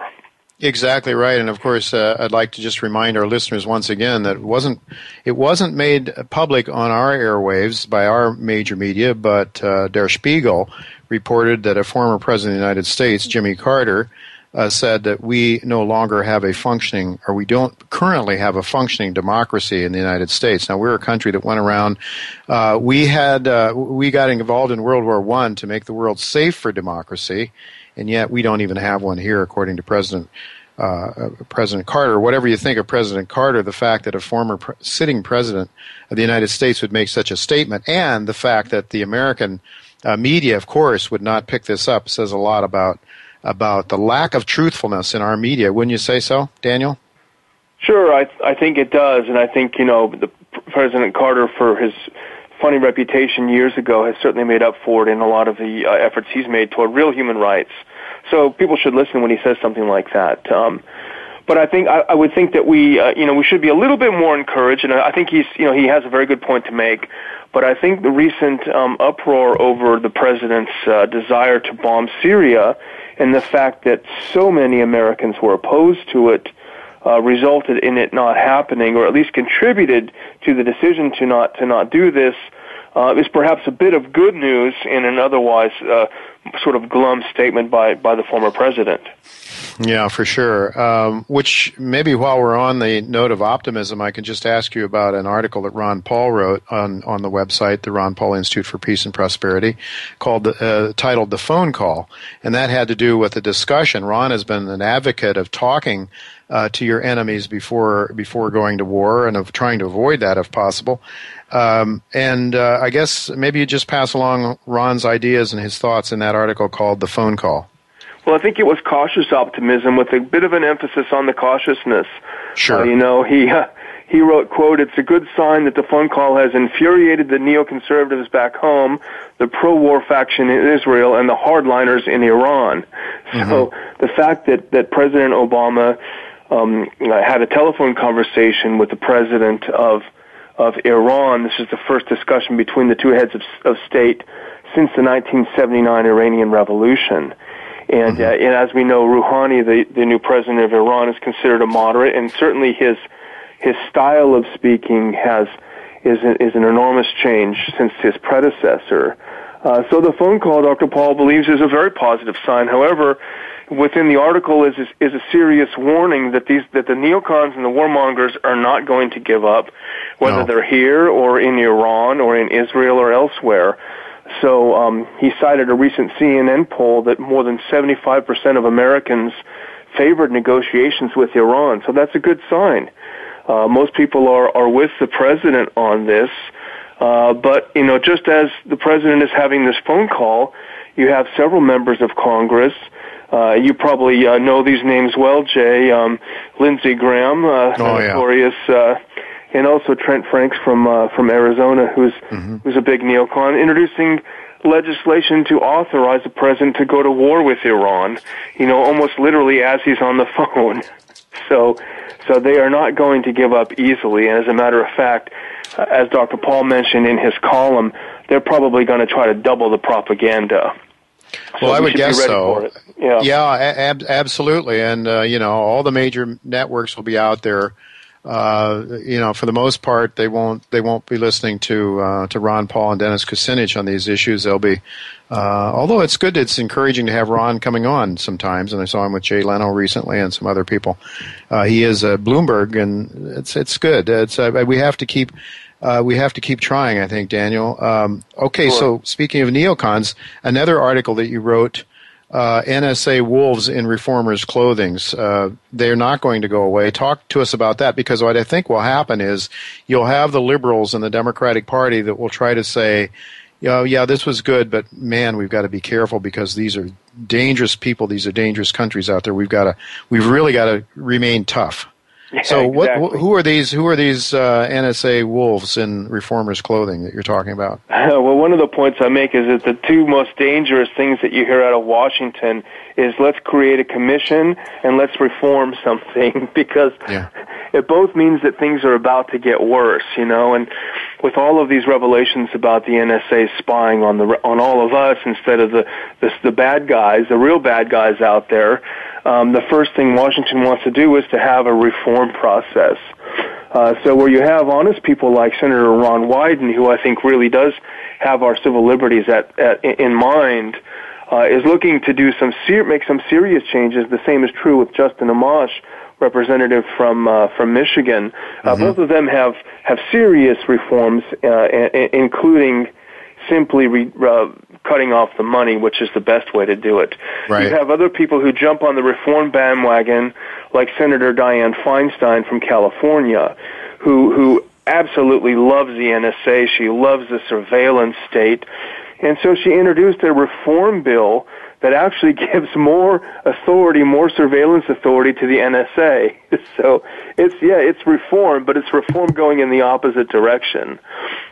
Exactly right, and of course, uh, I'd like to just remind our listeners once again that it wasn't it wasn't made public on our airwaves by our major media, but uh, Der Spiegel reported that a former president of the United States, Jimmy Carter, uh, said that we no longer have a functioning, or we don't currently have a functioning democracy in the United States. Now, we're a country that went around. Uh, we had uh, we got involved in World War One to make the world safe for democracy. And yet we don't even have one here, according to President uh, President Carter. Whatever you think of President Carter, the fact that a former pre- sitting president of the United States would make such a statement, and the fact that the American uh, media, of course, would not pick this up, says a lot about about the lack of truthfulness in our media. Wouldn't you say so, Daniel? Sure, I I think it does, and I think, you know, the President Carter, for his funny reputation years ago, has certainly made up for it in a lot of the uh, efforts he's made toward real human rights. So people should listen when he says something like that. Um, but I think I, I would think that we, uh, you know, we should be a little bit more encouraged, and I think he's, you know, he has a very good point to make. But I think the recent um, uproar over the president's uh, desire to bomb Syria and the fact that so many Americans were opposed to it Uh, resulted in it not happening, or at least contributed to the decision to not to not do this, uh, is perhaps a bit of good news in an otherwise uh, sort of glum statement by by the former president. Yeah, for sure. Um, which maybe while we're on the note of optimism, I can just ask you about an article that Ron Paul wrote on on the website, the Ron Paul Institute for Peace and Prosperity, called uh, titled "The Phone Call," and that had to do with a discussion. Ron has been an advocate of talking Uh, to your enemies before before going to war, and of trying to avoid that if possible. Um, and uh, I guess maybe you just pass along Ron's ideas and his thoughts in that article called "The Phone Call." Well, I think it was cautious optimism with a bit of an emphasis on the cautiousness. Sure. Uh, you know, he uh, he wrote, quote, "It's a good sign that the phone call has infuriated the neoconservatives back home, the pro-war faction in Israel, and the hardliners in Iran." Mm-hmm. So the fact that, that President Obama Um, I had a telephone conversation with the president of of Iran. This is the first discussion between the two heads of, of state since the nineteen seventy-nine Iranian Revolution. And, mm-hmm. uh, and as we know, Rouhani, the, the new president of Iran, is considered a moderate, and certainly his his style of speaking has is a, is an enormous change since his predecessor. Uh, so the phone call, Doctor Paul believes, is a very positive sign. However, within the article is, is is a serious warning that these that the neocons and the warmongers are not going to give up, whether no. they're here or in Iran or in Israel or elsewhere. So um, he cited a recent C N N poll that more than seventy-five percent of Americans favored negotiations with Iran. So that's a good sign. Uh, most people are, are with the president on this. Uh, but, you know, just as the president is having this phone call, you have several members of Congress. Uh, you probably uh, know these names well, Jay. Um, Lindsey Graham, uh, oh, yeah. notorious, uh, and also Trent Franks from uh, from Arizona, who's mm-hmm. who's a big neocon, introducing legislation to authorize the president to go to war with Iran. You know, almost literally as he's on the phone. So, so they are not going to give up easily. And as a matter of fact, uh, as Doctor Paul mentioned in his column, they're probably going to try to double the propaganda. Well, so I would guess so. Yeah, yeah ab- absolutely. And, uh, you know, all the major networks will be out there. Uh, you know, for the most part, they won't they won't be listening to uh, to Ron Paul and Dennis Kucinich on these issues. They'll be, uh, although it's good, it's encouraging to have Ron coming on sometimes. And I saw him with Jay Leno recently and some other people. Uh, he is uh, Bloomberg, and it's it's good. It's uh, we have to keep. Uh, we have to keep trying, I think, Daniel. Um, okay, sure. So speaking of neocons, another article that you wrote, uh, N S A wolves in reformers' clothings. Uh, they're not going to go away. Talk to us about that, because what I think will happen is you'll have the liberals in the Democratic Party that will try to say, oh, yeah, this was good, but, man, we've got to be careful because these are dangerous people. These are dangerous countries out there. We've got to, we've really got to remain tough. Yeah, so what, exactly. who are these? Who are these uh, N S A wolves in reformers' clothing that you're talking about? Uh, well, one of the points I make is that the two most dangerous things that you hear out of Washington is let's create a commission and let's reform something, because yeah. it both means that things are about to get worse, you know. And with all of these revelations about the N S A spying on the on all of us instead of the the, the bad guys, the real bad guys out there. Um, the first thing Washington wants to do is to have a reform process. Uh, so where you have honest people like Senator Ron Wyden, who I think really does have our civil liberties at, at in mind, uh, is looking to do some ser- make some serious changes. The same is true with Justin Amash, representative from uh, from Michigan. Uh, mm-hmm. Both of them have have serious reforms, uh, a- a- including simply re- uh, cutting off the money, which is the best way to do it. Right. You have other people who jump on the reform bandwagon, like Senator Dianne Feinstein from California, who who absolutely loves the N S A. She loves the surveillance state. And so she introduced a reform bill that actually gives more authority, more surveillance authority to the N S A. So it's, yeah, it's reform, but it's reform going in the opposite direction.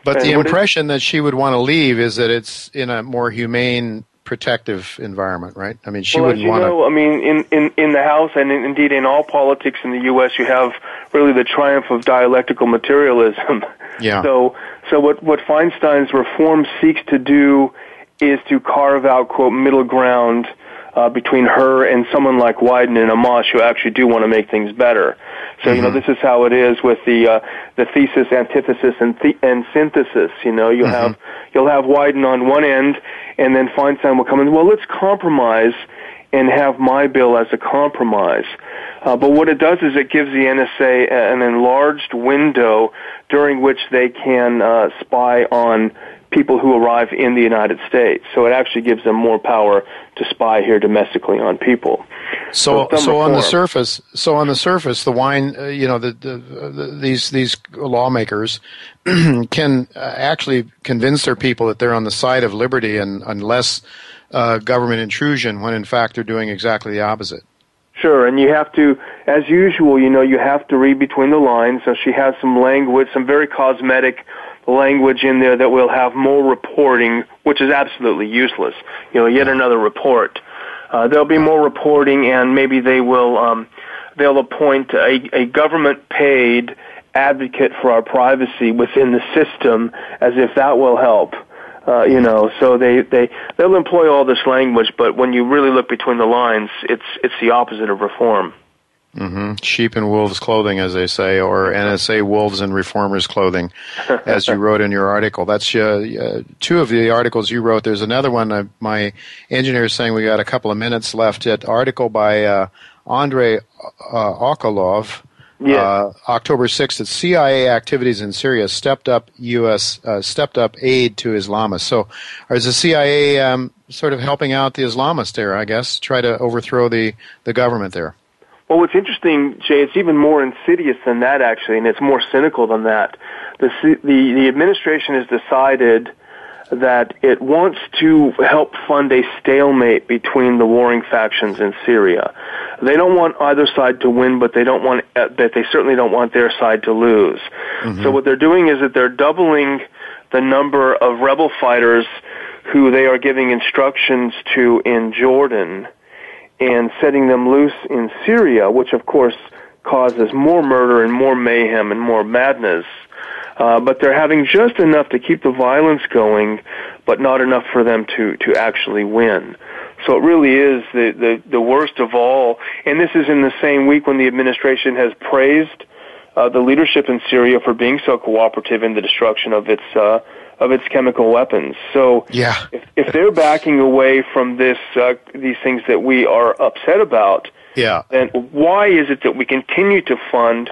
But and the impression it, that she would want to leave is that it's in a more humane, protective environment, right? I mean, she well, wouldn't want to... I mean, in, in, in the House and in, indeed in all politics in the U S, you have really the triumph of dialectical materialism. Yeah. So so what, what Feinstein's reform seeks to do is to carve out, quote, middle ground uh, between her and someone like Wyden and Amash, who actually do want to make things better. So, mm-hmm. you know, this is how it is with the uh, the thesis, antithesis, and the- and synthesis. You know, you'll mm-hmm. have you'll have Wyden on one end, and then Feinstein will come in, well, let's compromise and have my bill as a compromise. Uh, but what it does is it gives the N S A an enlarged window during which they can uh, spy on people who arrive in the United States. So it actually gives them more power to spy here domestically on people. So, so, so on the surface, so on the surface, the wine, uh, you know, the, the, the, these these lawmakers can uh, actually convince their people that they're on the side of liberty and unless uh, government intrusion, when in fact they're doing exactly the opposite. Sure, and you have to, as usual, you know, you have to read between the lines. So she has some language, some very cosmetic language in there that will have more reporting, which is absolutely useless. You know, yet another report. Uh, there'll be more reporting, and maybe they will um, they'll appoint a, a government-paid advocate for our privacy within the system, as if that will help. Uh, you know, so they, they, they'll employ all this language, but when you really look between the lines, it's it's the opposite of reform. Mm-hmm. Sheep in wolves' clothing, as they say, or N S A wolves in reformers' clothing, as you wrote in your article. That's uh, uh, two of the articles you wrote. There's another one. Uh, my engineer is saying we got a couple of minutes left. That article by uh, Andrei uh, Okolov. Yeah. Uh, October sixth, it's C I A activities in Syria stepped up U S uh, stepped up aid to Islamists. So, is the C I A um, sort of helping out the Islamists there? I guess try to overthrow the, the government there. Well, what's interesting, Jay, it's even more insidious than that actually, and it's more cynical than that. The C- the, the administration has decided that it wants to help fund a stalemate between the warring factions in Syria. They don't want either side to win, but they don't want that they certainly don't want their side to lose. Mm-hmm. So what they're doing is that they're doubling the number of rebel fighters who they are giving instructions to in Jordan and setting them loose in Syria, which of course causes more murder and more mayhem and more madness. Uh, but they're having just enough to keep the violence going, but not enough for them to, to actually win. So it really is the, the, the worst of all. And this is in the same week when the administration has praised uh, the leadership in Syria for being so cooperative in the destruction of its uh, of its chemical weapons. So yeah. if, if they're backing away from this uh, these things that we are upset about, yeah. then why is it that we continue to fund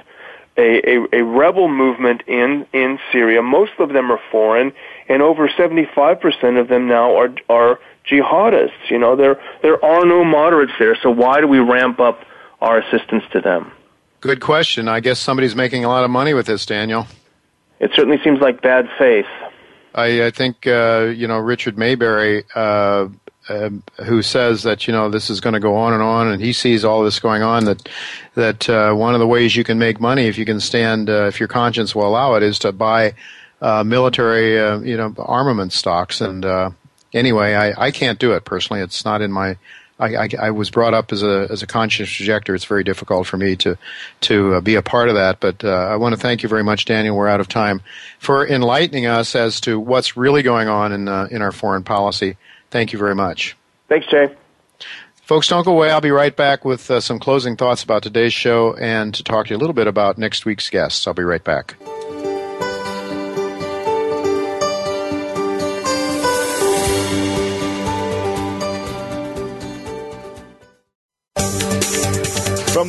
A, a, a rebel movement in, in Syria? Most of them are foreign, and over seventy-five percent of them now are are jihadists. You know, there there are no moderates there, so why do we ramp up our assistance to them? Good question. I guess somebody's making a lot of money with this, Daniel. It certainly seems like bad faith. I, I think, uh, you know, Richard Mayberry, uh, uh, who says that, you know, this is going to go on and on, and he sees all this going on, that that uh, one of the ways you can make money, if you can stand, uh, if your conscience will allow it, is to buy uh, military, uh, you know, armament stocks. And uh, anyway, I, I can't do it personally. It's not in my. I, I, I was brought up as a as a conscious objector. It's very difficult for me to to uh, be a part of that. But uh, I want to thank you very much, Daniel. We're out of time, for enlightening us as to what's really going on in uh, in our foreign policy. Thank you very much. Thanks, Jay. Folks, don't go away. I'll be right back with uh, some closing thoughts about today's show and to talk to you a little bit about next week's guests. I'll be right back. From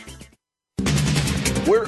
We're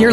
You're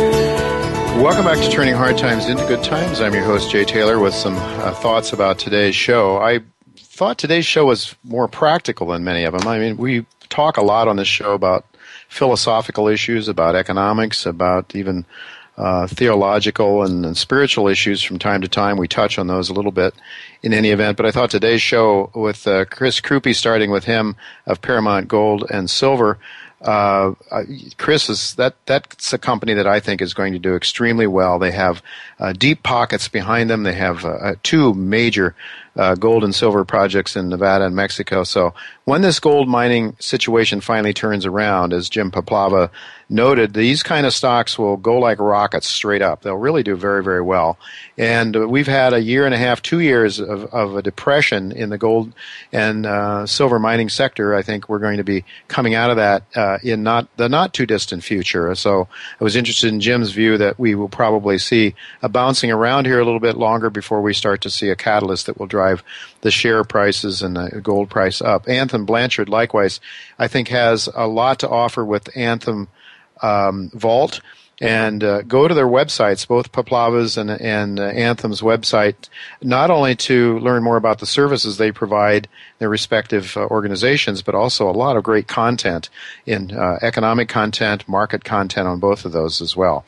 Welcome back to Turning Hard Times into Good Times. I'm your host, Jay Taylor, with some uh, thoughts about today's show. I thought today's show was more practical than many of them. I mean, we talk a lot on this show about philosophical issues, about economics, about even uh, theological and, and spiritual issues from time to time. We touch on those a little bit in any event. But I thought today's show with uh, Chris Krupe, starting with him of Paramount Gold and Silver, Uh, Chris, is that that's a company that I think is going to do extremely well. They have uh, deep pockets behind them. They have uh, two major uh, gold and silver projects in Nevada and Mexico. So when this gold mining situation finally turns around, as Jim Puplava noted, these kind of stocks will go like rockets straight up. They'll really do very, very well. And we've had a year and a half, two years of, of a depression in the gold and uh, silver mining sector. I think we're going to be coming out of that uh, in not the not too distant future. So I was interested in Jim's view that we will probably see a bouncing around here a little bit longer before we start to see a catalyst that will drive the share prices and the gold price up. Anthem Blanchard, likewise, I think has a lot to offer with Anthem Um, Vault, and uh, go to their websites, both Puplava's and, and uh, Anthem's website, not only to learn more about the services they provide their respective uh, organizations, but also a lot of great content in uh, economic content, market content on both of those as well.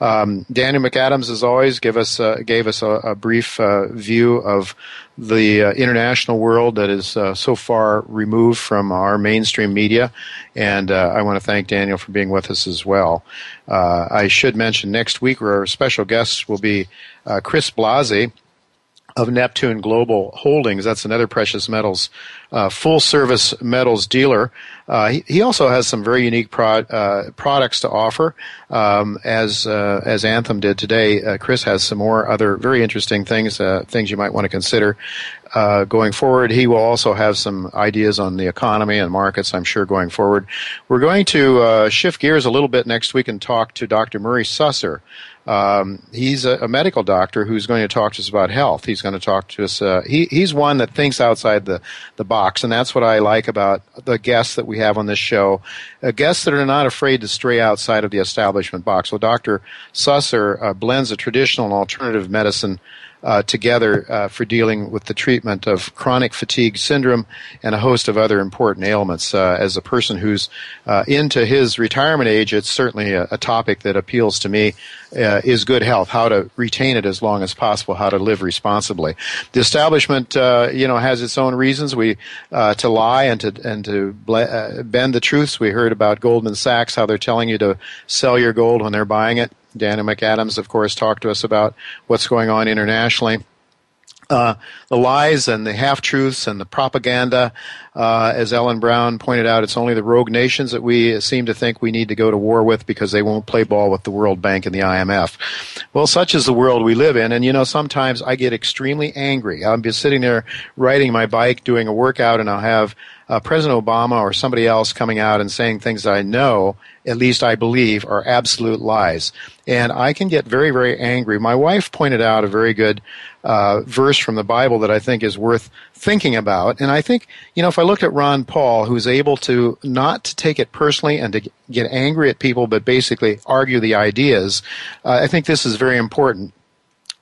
Um, Daniel McAdams, as always, give us uh, gave us a, a brief uh, view of the uh, international world that is uh, so far removed from our mainstream media. And uh, I want to thank Daniel for being with us as well. Uh, I should mention next week our special guests will be uh, Chris Blasi of Neptune Global Holdings. That's another precious metals, uh, full-service metals dealer. Uh, he, he also has some very unique pro- uh, products to offer, um, as uh, as Anthem did today. Uh, Chris has some more other very interesting things, uh, things you might want to consider uh, going forward. He will also have some ideas on the economy and markets, I'm sure, going forward. We're going to uh, shift gears a little bit next week and talk to Doctor Murray Susser. Um, he's a, a medical doctor who's going to talk to us about health. He's going to talk to us. Uh, he, he's one that thinks outside the, the box, and that's what I like about the guests that we have on this show, uh, guests that are not afraid to stray outside of the establishment box. So Doctor Susser uh, blends a traditional and alternative medicine Uh, together uh, for dealing with the treatment of chronic fatigue syndrome and a host of other important ailments. Uh, as a person who's uh, into his retirement age, it's certainly a, a topic that appeals to me, uh, is good health, how to retain it as long as possible, how to live responsibly. The establishment, uh, you know, has its own reasons we uh, to lie and to and to ble- uh, bend the truths. We heard about Goldman Sachs, how they're telling you to sell your gold when they're buying it. Daniel McAdams, of course, talked to us about what's going on internationally. Uh, the lies and the half-truths and the propaganda, uh, as Ellen Brown pointed out, it's only the rogue nations that we seem to think we need to go to war with because they won't play ball with the World Bank and the I M F. Well, such is the world we live in. And, you know, sometimes I get extremely angry. I'll be sitting there riding my bike, doing a workout, and I'll have uh, President Obama or somebody else coming out and saying things that I know, at least I believe, are absolute lies. And I can get very, very angry. My wife pointed out a very good uh, verse from the Bible that I think is worth thinking about. And I think, you know, if I looked at Ron Paul, who's able to not to take it personally and to get angry at people, but basically argue the ideas, uh, I think this is very important.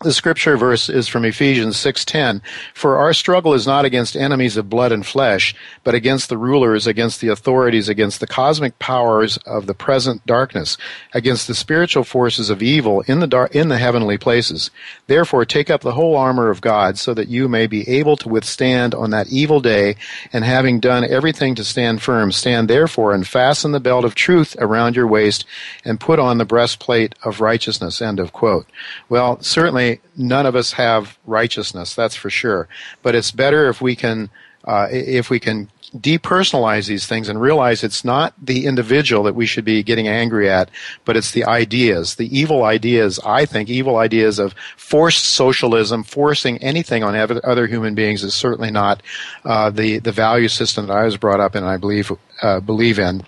The scripture verse is from Ephesians six ten. For our struggle is not against enemies of blood and flesh, but against the rulers, against the authorities, against the cosmic powers of the present darkness, against the spiritual forces of evil in the dar- in the heavenly places. Therefore, take up the whole armor of God, so that you may be able to withstand on that evil day, and having done everything to stand firm, stand therefore and fasten the belt of truth around your waist, and put on the breastplate of righteousness. End of quote. Well, certainly none of us have righteousness, that's for sure. But it's better if we can uh, if we can depersonalize these things and realize it's not the individual that we should be getting angry at, but it's the ideas, the evil ideas, I think, evil ideas of forced socialism, forcing anything on other human beings is certainly not uh, the, the value system that I was brought up in and I believe, uh, believe in.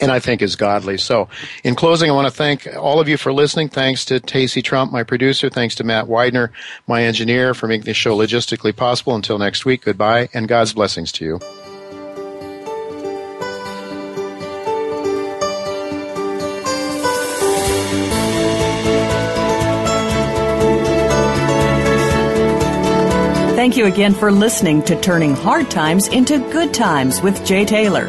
And I think is godly. So in closing, I want to thank all of you for listening. Thanks to Tacey Trump, my producer. Thanks to Matt Widener, my engineer, for making this show logistically possible. Until next week, goodbye, and God's blessings to you. Thank you again for listening to Turning Hard Times into Good Times with Jay Taylor.